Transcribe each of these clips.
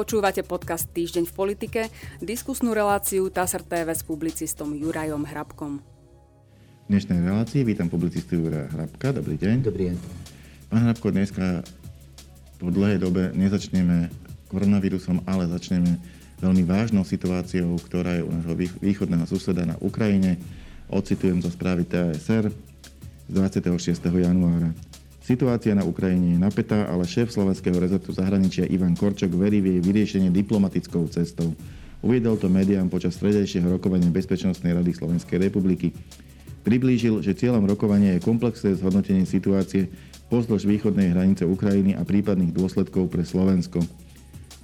Počúvate podcast Týždeň v politike, diskusnú reláciu TASR TV s publicistom Jurajom Hrabkom. V dnešnej relácii vítam publicistu Juraja Hrabka. Dobrý deň. Dobrý deň. Pán Hrabko, dneska po dlhej dobe nezačneme koronavírusom, ale začneme veľmi vážnou situáciou, ktorá je u nášho východného suseda na Ukrajine. Ocitujem zo správy TASR z 26. januára. Situácia na Ukrajine je napätá, ale šéf slovenského rezortu zahraničia Ivan Korčok verí v jej vyriešenie diplomatickou cestou. Uviedol to médiám počas stredajšieho rokovania Bezpečnostnej rady Slovenskej republiky. Priblížil, že cieľom rokovania je komplexné zhodnotenie situácie pozdĺž východnej hranice Ukrajiny a prípadných dôsledkov pre Slovensko.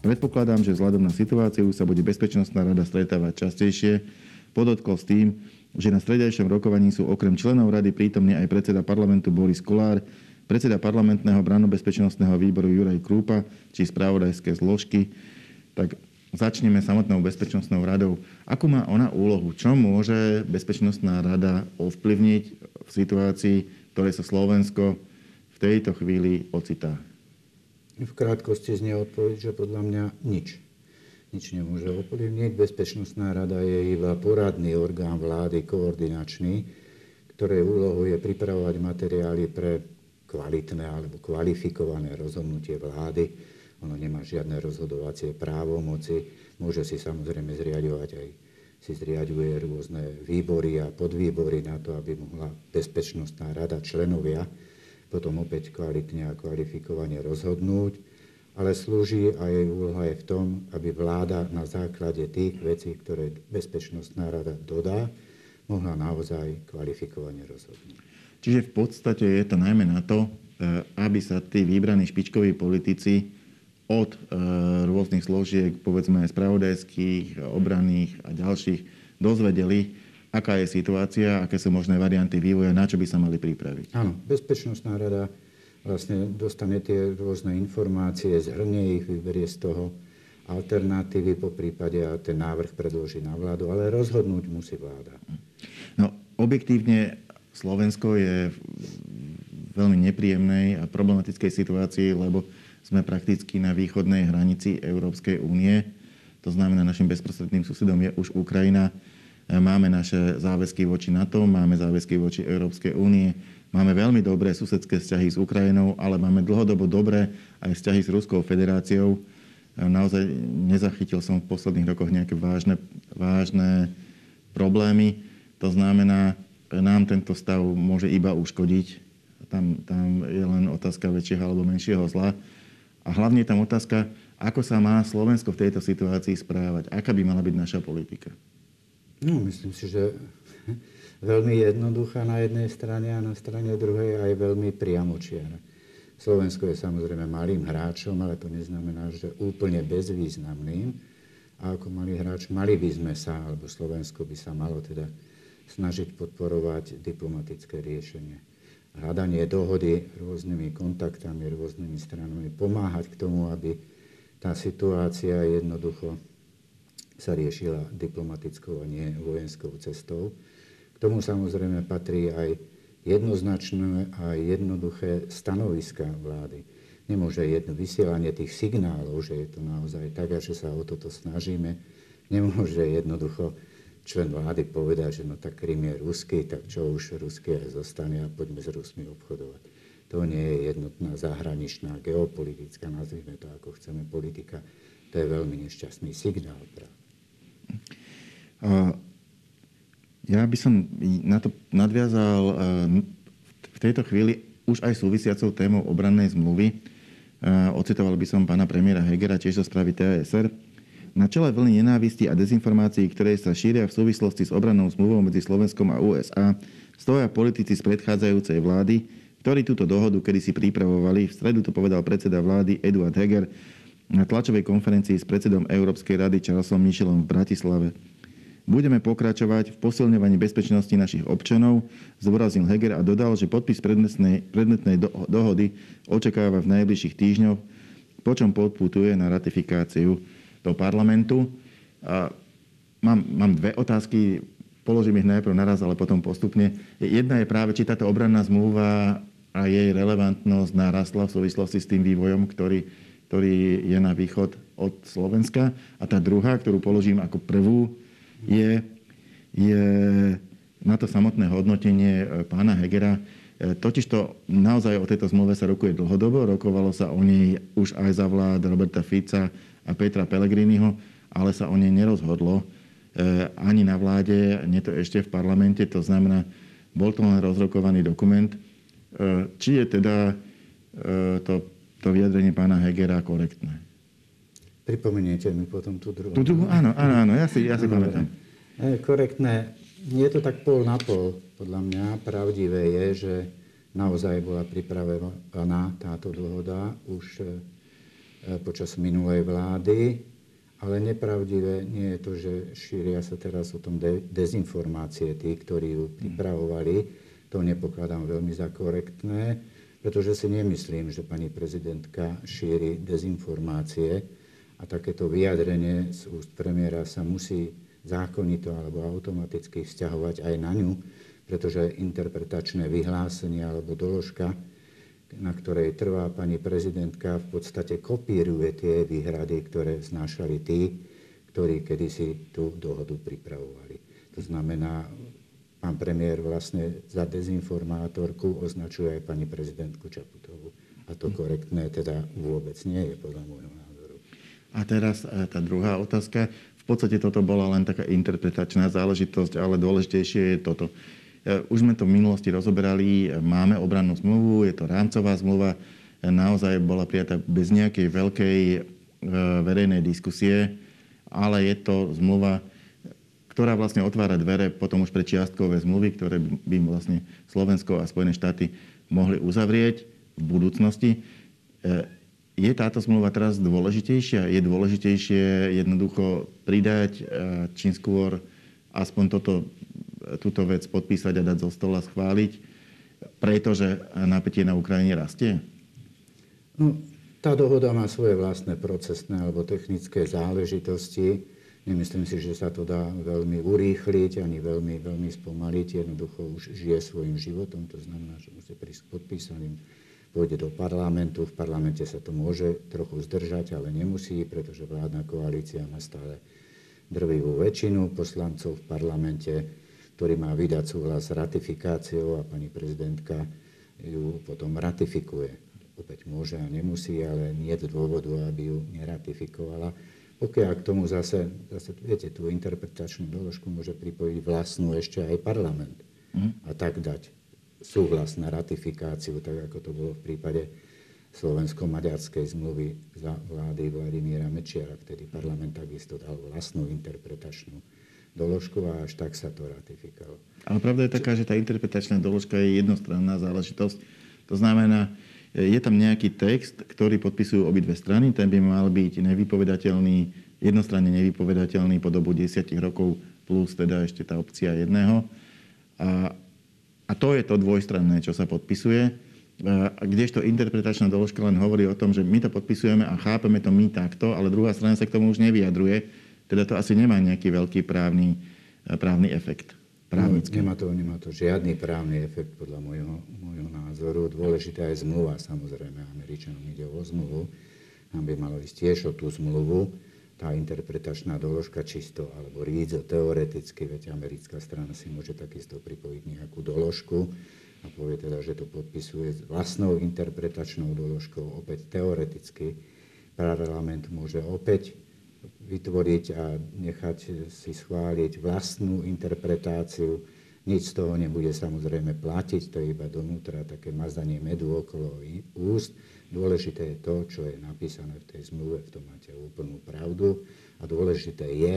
Predpokladám, že vzhľadom na situáciu sa bude Bezpečnostná rada stretávať častejšie, podotkol s tým, že na stredajšom rokovaní sú okrem členov rady prítomní aj predseda parlamentu Boris Kollár, predseda parlamentného branobezpečnostného výboru Juraj Krúpa či spravodajské zložky. Tak začneme samotnou bezpečnostnou radou. Akú má ona úlohu? Čo môže bezpečnostná rada ovplyvniť v situácii, v ktorej sa Slovensko v tejto chvíli ocitá? V krátkosti z nej odpoveď, že podľa mňa nič. Nič nemôže ovplyvniť. Bezpečnostná rada je iba poradný orgán vlády, koordinačný, ktoré úlohou je pripravovať materiály pre kvalitné alebo kvalifikované rozhodnutie vlády. Ono nemá žiadne rozhodovacie právomoci. Môže si samozrejme zriaďovať aj si zriaďuje rôzne výbory a podvýbory na to, aby mohla bezpečnostná rada členovia potom opäť kvalitne a kvalifikovane rozhodnúť. Ale slúži a jej úloha je v tom, aby vláda na základe tých vecí, ktoré bezpečnostná rada dodá, mohla naozaj kvalifikovane rozhodnúť. Čiže v podstate je to najmä na to, aby sa tí vybraní špičkoví politici od rôznych zložiek, povedzme spravodajských, obranných a ďalších, dozvedeli, aká je situácia, aké sú možné varianty vývoja, na čo by sa mali pripraviť. Áno, bezpečnostná rada vlastne dostane tie rôzne informácie, zhrnie ich, vyberie z toho alternatívy po prípade a ten návrh predloží na vládu, ale rozhodnúť musí vláda. No, objektívne Slovensko je v veľmi nepríjemnej a problematickej situácii, lebo sme prakticky na východnej hranici Európskej únie. To znamená, našim bezprostredným susedom je už Ukrajina. Máme naše záväzky voči NATO, máme záväzky voči Európskej únie. Máme veľmi dobré susedské vzťahy s Ukrajinou, ale máme dlhodobo dobré aj vzťahy s Ruskou federáciou. Naozaj nezachytil som v posledných rokoch nejaké vážne problémy. To znamená, nám tento stav môže iba uškodiť. Tam je len otázka väčšieho alebo menšieho zla. A hlavne je tam otázka, ako sa má Slovensko v tejto situácii správať. Aká by mala byť naša politika? No, myslím si, že veľmi jednoduchá na jednej strane a na strane druhej aj veľmi priamočiara. Slovensko je samozrejme malým hráčom, ale to neznamená, že úplne bezvýznamným. A ako malý hráč, mali by sme sa, alebo Slovensko by sa malo teda snažiť podporovať diplomatické riešenie. Hľadanie dohody rôznymi kontaktami, rôznymi stranami, pomáhať k tomu, aby tá situácia jednoducho sa riešila diplomatickou a nie vojenskou cestou. K tomu samozrejme patrí aj jednoznačné a jednoduché stanoviska vlády. Nemôže jedno vysielanie tých signálov, že je to naozaj tak, a že sa o toto snažíme, nemôže jednoducho člen vlády povedal, že no tak Krym je ruský, tak čo už ruský aj zostane a poďme s Rusmi obchodovať. To nie je jednotná zahraničná geopolitická, nazvime to ako chceme, politika. To je veľmi nešťastný signál práve. Ja by som na to nadviazal v tejto chvíli už aj súvisiacou témou obrannej zmluvy. Ocitoval by som pána premiéra Hegera, tiež zo správy TASR. Na čele vlny nenávisti a dezinformácií, ktoré sa šíria v súvislosti s obrannou zmluvou medzi Slovenskom a USA, stoja politici z predchádzajúcej vlády, ktorí túto dohodu kedysi pripravovali. V stredu to povedal predseda vlády Eduard Heger na tlačovej konferencii s predsedom Európskej rady Charlesom Michelom v Bratislave. Budeme pokračovať v posilňovaní bezpečnosti našich občanov, zdôraznil Heger a dodal, že podpis predmetnej dohody očakáva v najbližších týždňoch, po čom podputuje na ratifikáciu do parlamentu. Mám dve otázky, položím ich najprv naraz, ale potom postupne. Jedna je práve, či táto obranná zmluva a jej relevantnosť narastla v súvislosti s tým vývojom, ktorý je na východ od Slovenska. A tá druhá, ktorú položím ako prvú, je na to samotné hodnotenie pána Hegera. Totižto naozaj o tejto zmluve sa rokuje dlhodobo. Rokovalo sa o nej už aj za vlád Roberta Fica a Petra Pellegriniho, ale sa o nej nerozhodlo ani na vláde, nie to ešte v parlamente. To znamená, bol to len rozrokovaný dokument. Či je teda to vyjadrenie pána Hegera korektné? Pripomeniete mi potom tú druhú. Tú druhú? Áno, ja si pamätám. Korektné. Je to tak pol na pol. Podľa mňa pravdivé je, že naozaj bola pripravená táto dohoda už počas minulej vlády, ale nepravdivé nie je to, že šíria sa teraz o tom dezinformácie tí, ktorí ju pripravovali. To nepokladám veľmi za korektné, pretože si nemyslím, že pani prezidentka šíri dezinformácie a takéto vyjadrenie z úst premiéra sa musí zákonito alebo automaticky vzťahovať aj na ňu, pretože interpretačné vyhlásenie alebo doložka, na ktorej trvá pani prezidentka, v podstate kopíruje tie výhrady, ktoré vznášali tí, ktorí kedysi tú dohodu pripravovali. To znamená, pán premiér vlastne za dezinformátorku označuje aj pani prezidentku Čaputovú. A to korektné teda vôbec nie je, podľa môjho názoru. A teraz tá druhá otázka. V podstate toto bola len taká interpretačná záležitosť, ale dôležitejšie je toto. Už sme to v minulosti rozoberali, máme obrannú zmluvu, je to rámcová zmluva, naozaj bola prijatá bez nejakej veľkej verejnej diskusie, ale je to zmluva, ktorá vlastne otvára dvere potom už pre čiastkové zmluvy, ktoré by vlastne Slovensko a Spojené štáty mohli uzavrieť v budúcnosti. Je táto zmluva teraz dôležitejšia? Je dôležitejšie jednoducho pridať čím skôr aspoň túto vec podpísať a dať zo stola, schváliť, pretože napätie na Ukrajine rastie? No, tá dohoda má svoje vlastné procesné alebo technické záležitosti. Nemyslím si, že sa to dá veľmi urýchliť ani veľmi, veľmi spomaliť. Jednoducho už žije svojím životom, to znamená, že už je prísť podpísaným, pôjde do parlamentu. V parlamente sa to môže trochu zdržať, ale nemusí, pretože vládna koalícia má stále drvivú väčšinu poslancov v parlamente, ktorý má vydať súhlas s ratifikáciou a pani prezidentka ju potom ratifikuje. Opäť môže a nemusí, ale nie je dôvodu, aby ju neratifikovala. Pokiaľ k tomu zase viete, tú interpretačnú doložku môže pripojiť vlastnú ešte aj parlament a tak dať súhlas na ratifikáciu, tak ako to bolo v prípade slovensko-maďarskej zmluvy za vlády Vladimíra Mečiara, vtedy parlament takisto dal vlastnú interpretačnú doložku a až tak sa to ratifikovalo. Ale pravda je taká, že tá interpretačná doložka je jednostranná záležitosť. To znamená, je tam nejaký text, ktorý podpisujú obidve strany, ten by mal byť nevypovedateľný, jednostranne nevypovedateľný po dobu 10 rokov plus teda ešte tá opcia jedného. A to je to dvojstranné, čo sa podpisuje. Kdežto interpretačná doložka len hovorí o tom, že my to podpisujeme a chápeme to my takto, ale druhá strana sa k tomu už nevyjadruje. Teda to asi nemá nejaký veľký právny efekt. Právnický. Nemá to žiadny právny efekt podľa môjho názoru. Dôležitá je zmluva, samozrejme. Američanom ide o zmluvu. Nám by malo ísť tiež o tú zmluvu. Tá interpretačná doložka čisto alebo rídzo teoreticky, veď americká strana si môže takisto pripojiť nejakú doložku a povie teda, že to podpisuje s vlastnou interpretačnou doložkou. Opäť teoreticky parlament môže opäť vytvoriť a nechať si schváliť vlastnú interpretáciu. Nič z toho nebude samozrejme platiť, to je iba donútra také mazanie medu okolo úst. Dôležité je to, čo je napísané v tej zmluve, v tom máte úplnú pravdu. A dôležité je,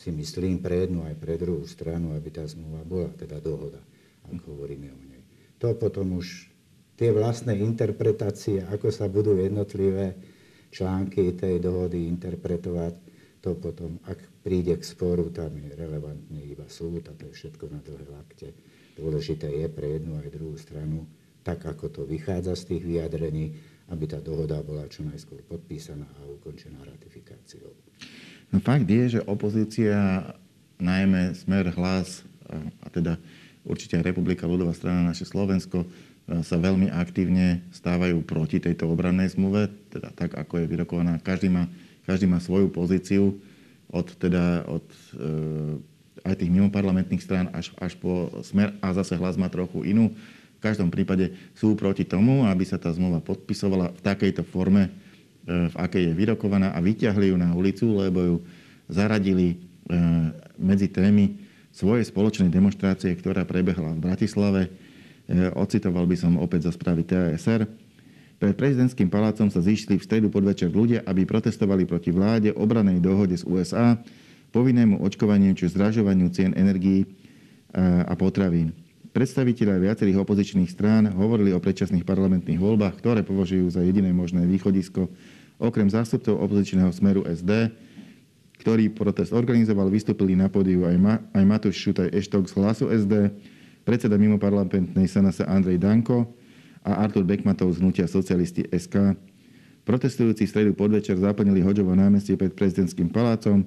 si myslím, pre jednu aj pre druhú stranu, aby tá zmluva bola, teda dohoda, ak hovoríme o nej. To potom už tie vlastné interpretácie, ako sa budú jednotlivé články tej dohody interpretovať, to potom, ak príde k sporu, tam je relevantný iba súd a to je všetko na dlhé lakte. Dôležité je pre jednu aj druhú stranu, tak ako to vychádza z tých vyjadrení, aby tá dohoda bola čo najskôr podpísaná a ukončená ratifikáciou. No, fakt je, že opozícia, najmä Smer, Hlas a teda určite aj Republika, ľudová strana, naše Slovensko, sa veľmi aktívne stávajú proti tejto obrannej zmluve, teda tak, ako je vyrokovaná. Každý má Každý má svoju pozíciu od aj tých mimoparlamentných strán až po Smer a zase Hlas má trochu inú. V každom prípade sú proti tomu, aby sa tá zmluva podpisovala v takejto forme, v akej je vyrokovaná a vyťahli ju na ulicu, lebo ju zaradili medzi témy svojej spoločnej demonštrácie, ktorá prebehla v Bratislave. Ocitoval by som opäť zo správy TASR. Pred prezidentským palácom sa zišli v stredu podvečer ľudia, aby protestovali proti vláde, obranej dohode z USA, povinnému očkovaniu či zdražovaniu cien energií a potravín. Predstavitelia viacerých opozičných strán hovorili o predčasných parlamentných voľbách, ktoré považujú za jediné možné východisko. Okrem zástupcov opozičného Smeru SD, ktorý protest organizoval, vystúpili na pódiu aj Matúš Šutaj Eštok z Hlasu SD, predseda mimoparlamentnej SNS Andrej Danko a Artur Bekmatov z Hnutia Socialisti SK. Protestujúci v stredu podvečer zaplnili Hodžovo námestie pred prezidentským palácom.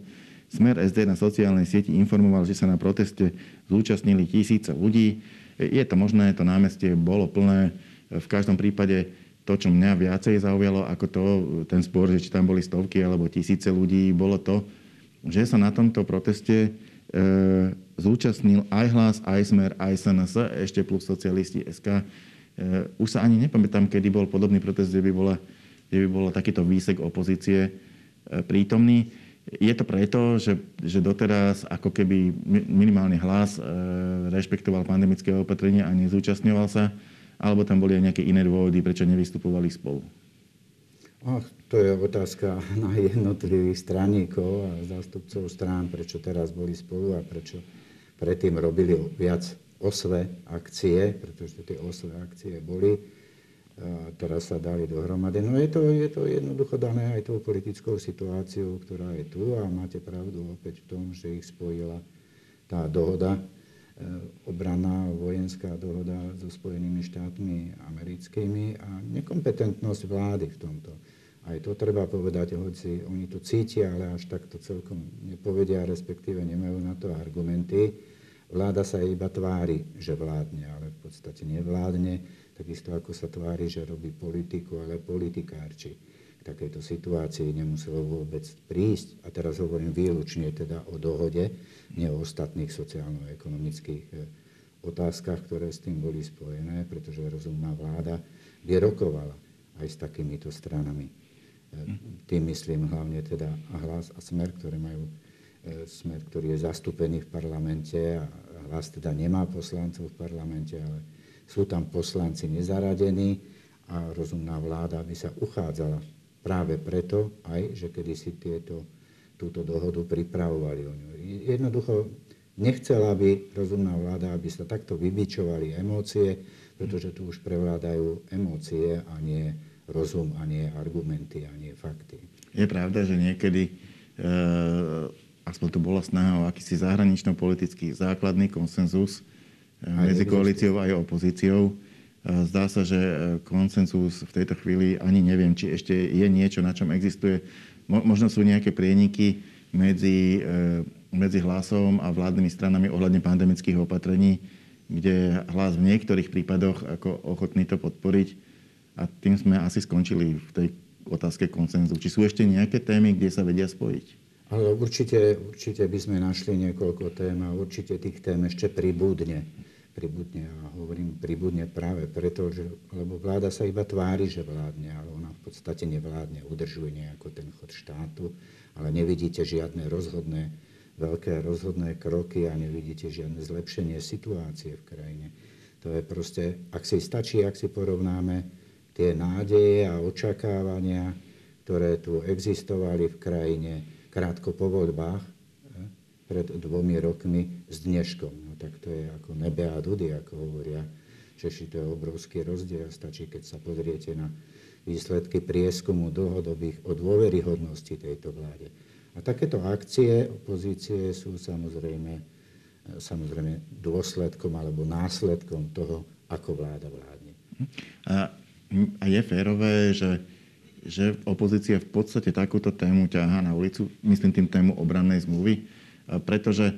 Smer SD na sociálnej sieti informoval, že sa na proteste zúčastnili tisíce ľudí. Je to možné, to námestie bolo plné. V každom prípade to, čo mňa viacej zaujalo ako to, ten spor, že či tam boli stovky alebo tisíce ľudí, bolo to, že sa na tomto proteste zúčastnil aj Hlas, aj Smer, aj SNS, ešte plus Socialisti SK. Už sa ani nepamätám, kedy bol podobný protest, kde by bol takýto výsek opozície prítomný. Je to preto, že doteraz ako keby minimálne Hlas rešpektoval pandemické opatrenia a nezúčastňoval sa, alebo tam boli aj nejaké iné dôvody, prečo nevystupovali spolu? To je otázka na jednotlivých straníkov a zástupcov strán, prečo teraz boli spolu a prečo predtým robili viac osve akcie, pretože tie osve akcie boli a teraz sa dali dohromady. No je to jednoducho dané aj tou politickou situáciou, ktorá je tu a máte pravdu opäť v tom, že ich spojila tá dohoda, obranná vojenská dohoda so Spojenými štátmi americkými a nekompetentnosť vlády v tomto. Aj to treba povedať, hoci oni to cítia, ale až tak to celkom nepovedia, respektíve nemajú na to argumenty. Vláda sa iba tvári, že vládne, ale v podstate nevládne. Takisto ako sa tvári, že robí politiku, ale politikárči. K takejto situácii nemuselo vôbec prísť. A teraz hovorím výlučne teda o dohode, nie o ostatných sociálno-ekonomických otázkach, ktoré s tým boli spojené, pretože rozumná vláda vyrokovala aj s takýmito stranami. Tým myslím hlavne teda Hlas a Smer, ktoré majú Smer, ktorý je zastúpený v parlamente a Hlas teda nemá poslancov v parlamente, ale sú tam poslanci nezaradení a rozumná vláda by sa uchádzala práve preto aj, že kedysi túto dohodu pripravovali o ňu. Jednoducho nechcela by rozumná vláda, aby sa takto vybičovali emócie, pretože tu už prevládajú emócie a nie rozum, a nie argumenty, a nie fakty. Je pravda, že niekedy, aspoň tu bola snaha o akýsi zahranično-politický základný konsenzus, medzi koalíciou aj opozíciou. Zdá sa, že konsenzus v tejto chvíli ani neviem, či ešte je niečo, na čom existuje. Možno sú nejaké prieniky medzi Hlasom a vládnymi stranami ohľadne pandemických opatrení, kde Hlas v niektorých prípadoch ako ochotný to podporiť. A tým sme asi skončili v tej otázke konsenzu. Či sú ešte nejaké témy, kde sa vedia spojiť? Ale určite by sme našli niekoľko tém a určite tých tém ešte pribudne. A hovorím pribudne práve preto, lebo vláda sa iba tvári, že vládne, ale ona v podstate nevládne, udržuje nejako ten chod štátu, ale nevidíte žiadne veľké rozhodné kroky a nevidíte žiadne zlepšenie situácie v krajine. To je proste, ak si porovnáme tie nádeje a očakávania, ktoré tu existovali v krajine, krátko po voľbách, pred 2 rokmi, s dneškom. No tak to je ako nebe a dudy, ako hovoria Češi, to je obrovský rozdiel. Stačí, keď sa pozriete na výsledky prieskumu dlhodobých o dôveryhodnosti tejto vláde. A takéto akcie opozície sú samozrejme dôsledkom alebo následkom toho, ako vláda vládne. A je férové, že opozícia v podstate takúto tému ťahá na ulicu, myslím tým tému obrannej zmluvy, pretože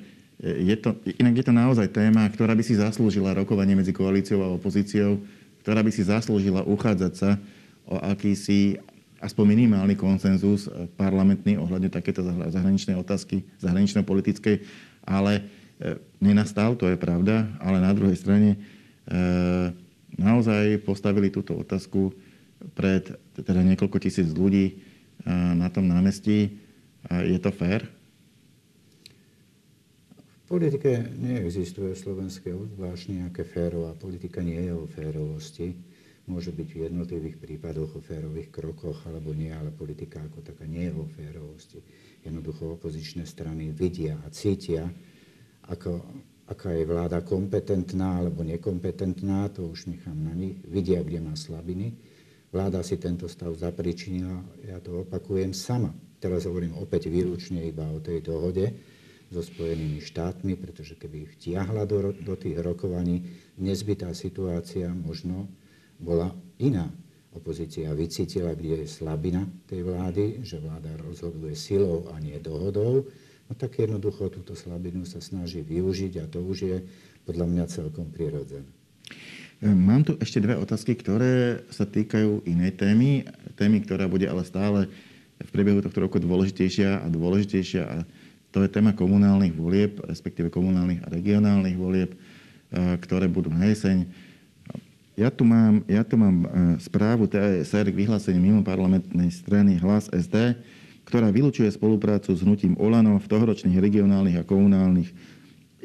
inak je to naozaj téma, ktorá by si zaslúžila rokovanie medzi koalíciou a opozíciou, ktorá by si zaslúžila uchádzať sa o akýsi aspoň minimálny konsenzus parlamentný ohľadne takéto zahraničnej otázky, zahranično-politickej, ale nenastal, to je pravda, ale na druhej strane naozaj postavili túto otázku pred teda niekoľko tisíc ľudí na tom námestí. Je to fér? V politike neexistuje slovenské odváž nejaké férová. Politika nie je o férovosti. Môže byť v jednotlivých prípadoch o férových krokoch, alebo nie, ale politika ako taká nie je o férovosti. Jednoducho opozičné strany vidia a cítia, aká je vláda kompetentná alebo nekompetentná, to už nechám na nich, vidia, kde má slabiny. Vláda si tento stav zapričinila, ja to opakujem, sama. Teraz hovorím opäť výlučne iba o tej dohode so Spojenými štátmi, pretože keby ich vtiahla do tých rokovaní, nezbytá situácia možno bola iná. Opozícia vycítila, kde je slabina tej vlády, že vláda rozhoduje silou a nie dohodou. No tak jednoducho túto slabinu sa snaží využiť a to už je podľa mňa celkom prirodzené. Mám tu ešte dve otázky, ktoré sa týkajú inej témy. Témy, ktorá bude ale stále v priebehu tohto roku dôležitejšia a dôležitejšia. A to je téma komunálnych volieb, respektíve komunálnych a regionálnych volieb, ktoré budú na jeseň. Ja tu mám správu TASR k vyhláseniu mimoparlamentnej strany Hlas SD, ktorá vylučuje spoluprácu s hnutím Olano v tohoročných regionálnych a komunálnych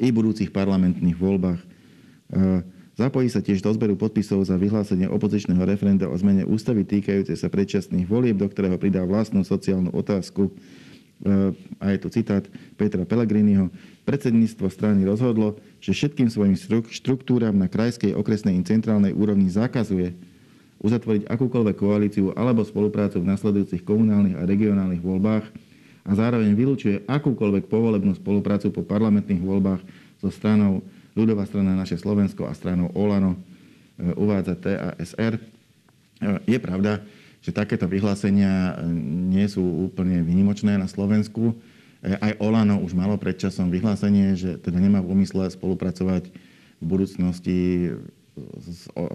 i budúcich parlamentných voľbách. Zapojí sa tiež do zberu podpisov za vyhlásenie opozičného referenda o zmene ústavy týkajúcej sa predčasných volieb, do ktorého pridá vlastnú sociálnu otázku. A je tu citát Petra Pellegriniho. Predsedníctvo strany rozhodlo, že všetkým svojim štruktúram na krajskej, okresnej i centrálnej úrovni zakazuje uzatvoriť akúkoľvek koalíciu alebo spoluprácu v nasledujúcich komunálnych a regionálnych voľbách a zároveň vylučuje akúkoľvek povolebnú spoluprácu po parlamentných voľbách so stranou Ľudová strana Naše Slovensko a stranou Olano, uvádza TASR. Je pravda, že takéto vyhlásenia nie sú úplne výnimočné na Slovensku. Aj Olano už malo predčasom vyhlásenie, že teda nemá v úmysle spolupracovať v budúcnosti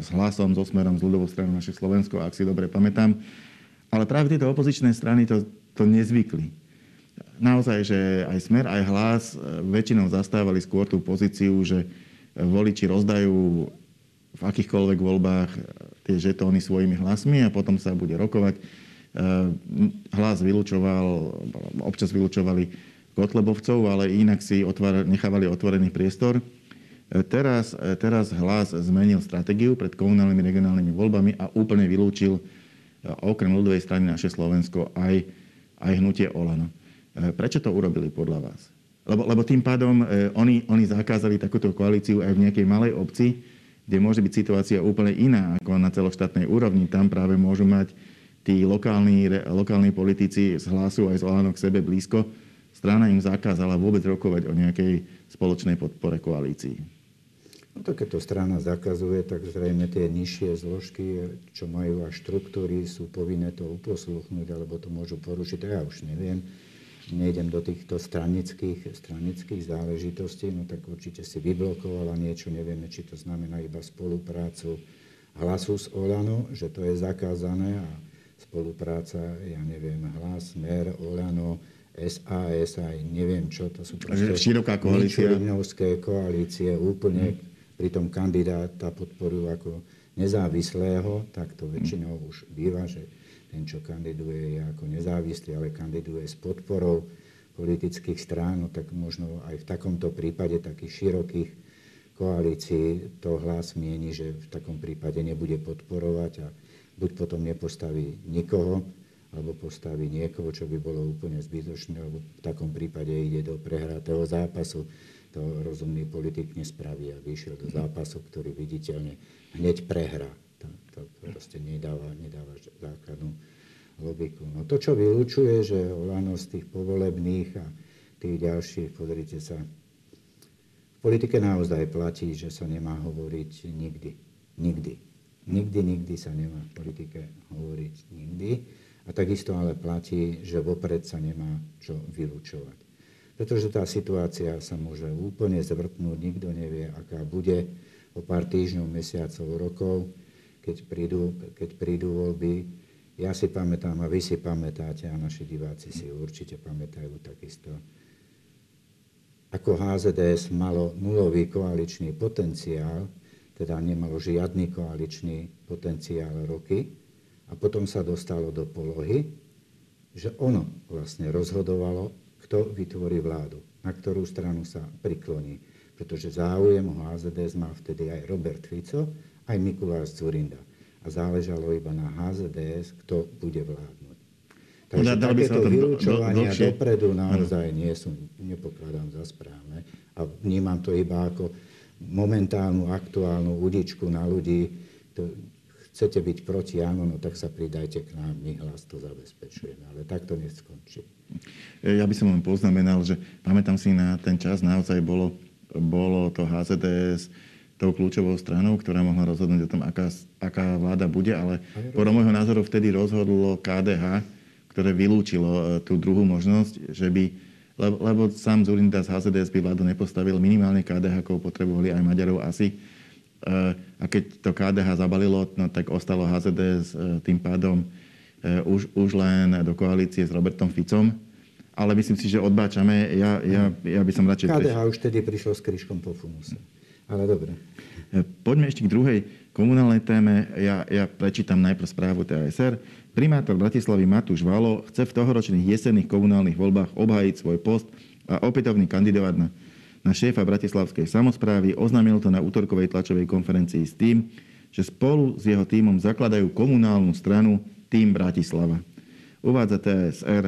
s Hlasom, so Smerom, s Ľudovou stranou Naše Slovensko, ak si dobre pamätám. Ale práve tieto opozičné strany to nezvykli. Naozaj, že aj Smer, aj Hlas väčšinou zastávali skôr tú pozíciu, že voliči rozdajú v akýchkoľvek voľbách tie žetóny svojimi hlasmi a potom sa bude rokovať. Hlas vylučoval, občas vylučovali Kotlebovcov, ale inak si nechávali otvorený priestor. Teraz Hlas zmenil stratégiu pred komunálnymi regionálnymi voľbami a úplne vylúčil okrem Ľudovej strany Naše Slovensko aj hnutie Olano. Prečo to urobili podľa vás? Lebo tým pádom oni zakázali takúto koalíciu aj v nejakej malej obci, kde môže byť situácia úplne iná ako na celoštátnej úrovni. Tam práve môžu mať tí lokálni politici z Hlasu aj z Olano k sebe blízko. Strana im zakázala vôbec rokovať o nejakej spoločnej podpore koalícii. No to keď to strana zakazuje, tak zrejme tie nižšie zložky, čo majú až štruktúry, sú povinné to uposluchnúť, alebo to môžu porušiť. Ja už neviem, nejdem do týchto stranických záležitostí, no tak určite si vyblokovala niečo, nevieme, či to znamená iba spoluprácu Hlasu s Olano, že to je zakázané a spolupráca, ja neviem, Hlas, Smer, Olano, SAS, aj neviem čo, to sú proste široká koalícia. Mičurinovské koalície úplne pritom kandidáta podporujú ako nezávislého, tak to väčšinou už býva, že ten, čo kandiduje, je ako nezávislý, ale kandiduje s podporou politických strán, no tak možno aj v takomto prípade takých širokých koalícií to Hlas mieni, že v takom prípade nebude podporovať a buď potom nepostaví nikoho, alebo postaví niekoho, čo by bolo úplne zbytočné, alebo v takom prípade ide do prehratého zápasu. To rozumný politik nespraví, aby išiel do zápasu, ktorý viditeľne hneď prehrá. To proste nedáva základnú logiku. No to, čo vylučuje, že Olano z tých povolebných a tých ďalších, pozrite sa, v politike naozaj platí, že sa nemá hovoriť nikdy. Nikdy. Nikdy sa nemá v politike hovoriť nikdy. A takisto ale platí, že vopred sa nemá čo vylučovať. Pretože tá situácia sa môže úplne zvrtnúť, nikto nevie, aká bude o pár týždňov, mesiacov, rokov, keď prídu voľby. Ja si pamätám a vy si pamätáte a naši diváci si určite pamätajú takisto, ako HZDS malo nulový koaličný potenciál, teda nemalo žiadny koaličný potenciál roky a potom sa dostalo do polohy, že ono vlastne rozhodovalo, kto vytvorí vládu, na ktorú stranu sa prikloní. Pretože záujem o HZDS má vtedy aj Robert Fico, aj Mikuláš Zurinda. A záležalo iba na HZDS, kto bude vládnuť. Takže takéto vylúčovania dopredu naozaj nie sú, nepokladám za správne. A vnímam to iba ako momentálnu, aktuálnu udičku na ľudí. Chcete byť proti, áno, no tak sa pridajte k nám, my hlas to zabezpečujeme. Ale tak to neskončí. Ja by som len poznamenal, že pamätám si na ten čas, naozaj bolo to HZDS tou kľúčovou stranou, ktorá mohla rozhodnúť o tom, aká vláda bude, ale podľa môjho názoru vtedy rozhodlo KDH, ktoré vylúčilo tú druhú možnosť, že by, lebo sám Zurinda z HZDS by vládu nepostavil, minimálne KDH, ako potrebovali aj Maďarov asi. A keď to KDH zabalilo, no, tak ostalo HZDS tým pádom už len do koalície s Robertom Ficom. Ale myslím si, že odbáčame. Ja by som radšej... KDH už tedy prišlo s kryškom po funuse. Ale dobre. Poďme ešte k druhej komunálnej téme. Ja prečítam najprv správu TASR. Primátor Bratislavy Matúš Vallo chce v tohoročných jesenných komunálnych voľbách obhájiť svoj post a opätovne kandidovať na šéfa bratislavskej samosprávy. Oznámil to na utorkovej tlačovej konferencii s tým, že spolu s jeho tímom zakladajú komunálnu stranu Tím Bratislava. Uvádza TASR.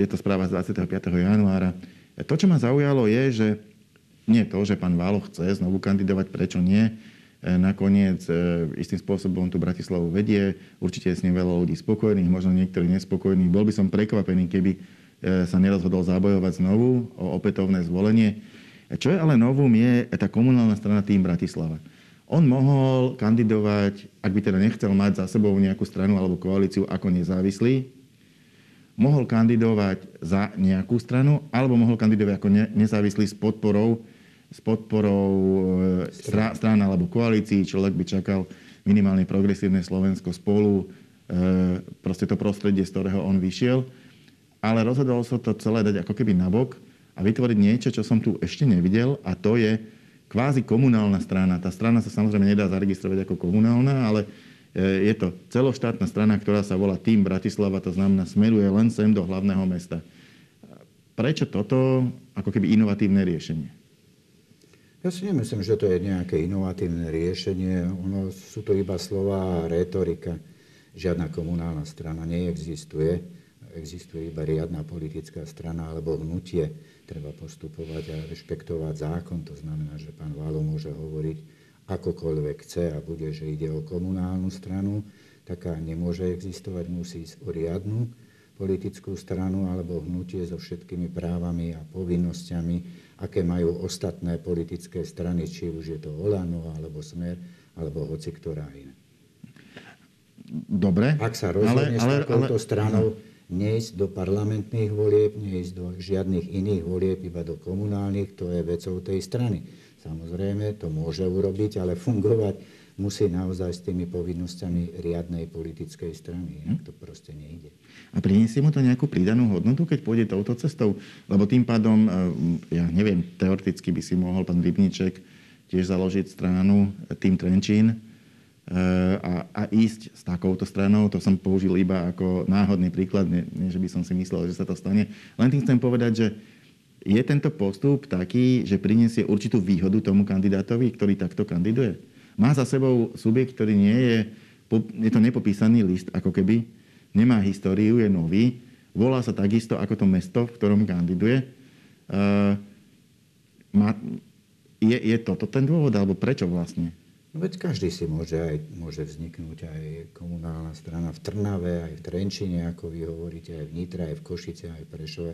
Je to správa z 25. januára. To, čo ma zaujalo, je, že nie to, že pán Vallo chce znovu kandidovať, prečo nie. Nakoniec istým spôsobom tú Bratislavu vedie. Určite je s ním veľa ľudí spokojných, možno niektorí nespokojných. Bol by som prekvapený, keby sa nerozhodol zábojovať znovu o opätovné zvolenie. Čo je ale novum, je tá komunálna strana Tím Bratislava. On mohol kandidovať, ak by teda nechcel mať za sebou nejakú stranu alebo koalíciu ako nezávislý, mohol kandidovať za nejakú stranu alebo mohol kandidovať ako nezávislý s podporou strán alebo koalícií. Človek by čakal minimálne progresívne Slovensko Spolu, proste to prostredie, z ktorého on vyšiel. Ale rozhodol sa to celé dať ako keby nabok a vytvoriť niečo, čo som tu ešte nevidel, a to je kvázi komunálna strana. Tá strana sa samozrejme nedá zaregistrovať ako komunálna, ale je to celoštátna strana, ktorá sa volá Tím Bratislava, to znamená smeruje len sem do hlavného mesta. Prečo toto ako keby inovatívne riešenie? Ja si nemyslím, že to je nejaké inovatívne riešenie. Ono, sú to iba slová a rétorika. Žiadna komunálna strana neexistuje. Existuje iba riadna politická strana alebo hnutie. Treba postupovať a rešpektovať zákon. To znamená, že pán Vallo môže hovoriť akokoľvek chce a bude, že ide o komunálnu stranu. Taká nemôže existovať. Musí ísť o riadnu politickú stranu alebo hnutie so všetkými právami a povinnosťami, aké majú ostatné politické strany, či už je to Olano, alebo Smer, alebo hoci ktorá iná. Dobre. Ak sa rozhodne s takouto stranou neísť do parlamentných volieb, neísť do žiadnych iných volieb, iba do komunálnych, to je vecou tej strany. Samozrejme, to môže urobiť, ale fungovať musí naozaj s tými povinnosťami riadnej politickej strany. Inak to proste nejde. A priniesie mu to nejakú pridanú hodnotu, keď pôjde touto cestou? Lebo tým pádom, ja neviem, teoreticky by si mohol pán Rybníček tiež založiť stranu Tím Trenčín a ísť s takouto stranou. To som použil iba ako náhodný príklad, nie že by som si myslel, že sa to stane. Len tým chcem povedať, že je tento postup taký, že priniesie určitú výhodu tomu kandidátovi, ktorý takto kandiduje? Má za sebou subjekt, ktorý nie je... Je to nepopísaný list, ako keby. Nemá históriu, je nový. Volá sa takisto ako to mesto, v ktorom kandiduje. Je toto ten dôvod, alebo prečo vlastne? No veď každý si môže vzniknúť aj komunálna strana v Trnave, aj v Trenčine, ako vy hovoríte, aj v Nitre, aj v Košice, aj v Prešove.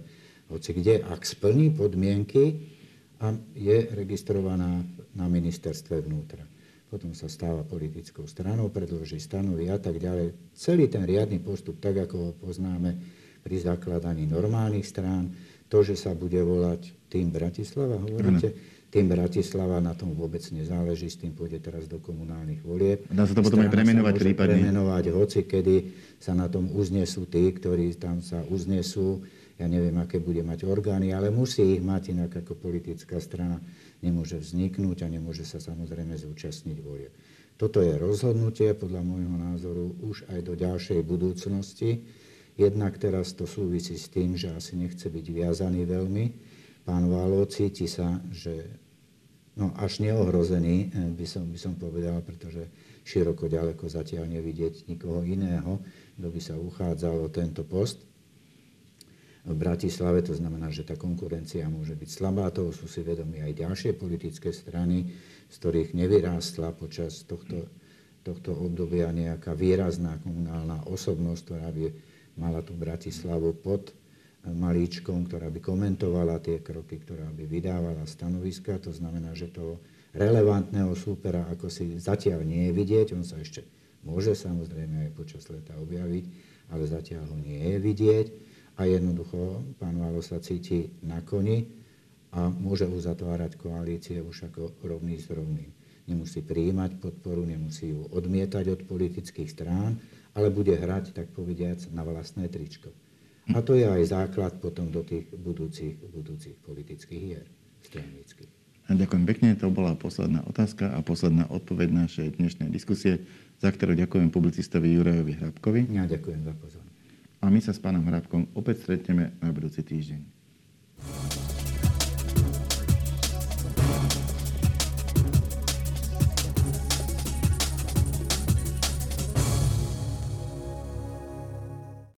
Hoci kde, ak splní podmienky a je registrovaná na ministerstve vnútra. Potom sa stáva politickou stranou, predloží stanovy a tak ďalej. Celý ten riadny postup, tak ako ho poznáme pri zakladaní normálnych strán, to, že sa bude volať Tím Bratislava, hovoríte, Tím Bratislava, na tom vôbec nezáleží, s tým pôjde teraz do komunálnych volieb. Dá sa to potom aj premenovať prípadne? Premenovať, hoci kedy sa na tom uznesú tí, ktorí tam sa uznesú. Ja neviem, aké bude mať orgány, ale musí ich mať, inak ako politická strana nemôže vzniknúť a nemôže sa samozrejme zúčastniť volieb. Toto je rozhodnutie, podľa môjho názoru, už aj do ďalšej budúcnosti. Jednak teraz to súvisí s tým, že asi nechce byť viazaný veľmi. Pán Vallo cíti sa, že až neohrozený, by som povedal, pretože široko ďaleko zatiaľ nevidieť nikoho iného, kto by sa uchádzal o tento post v Bratislave. To znamená, že tá konkurencia môže byť slabá. Toho sú si vedomi aj ďalšie politické strany, z ktorých nevyrástla počas tohto obdobia nejaká výrazná komunálna osobnosť, ktorá by mala tú Bratislavu pod malíčkom, ktorá by komentovala tie kroky, ktorá by vydávala stanoviska. To znamená, že toho relevantného súpera ako si zatiaľ nie je vidieť. On sa ešte môže samozrejme aj počas leta objaviť, ale zatiaľ ho nie je vidieť. A jednoducho pán Vallo sa cíti na koni a môže uzatvárať koalície už ako rovný s rovným. Nemusí prijímať podporu, nemusí ju odmietať od politických strán, ale bude hrať, tak povediac, na vlastné tričko. A to je aj základ potom do tých budúcich politických hier, stranických. Ďakujem pekne, to bola posledná otázka a posledná odpoveď našej dnešnej diskusie, za ktorú ďakujem publicistovi Jurajovi Hrabkovi. Ja ďakujem za pozornosť. A my sa s pánom Hrabkom opäť stretneme na budúci týždeň.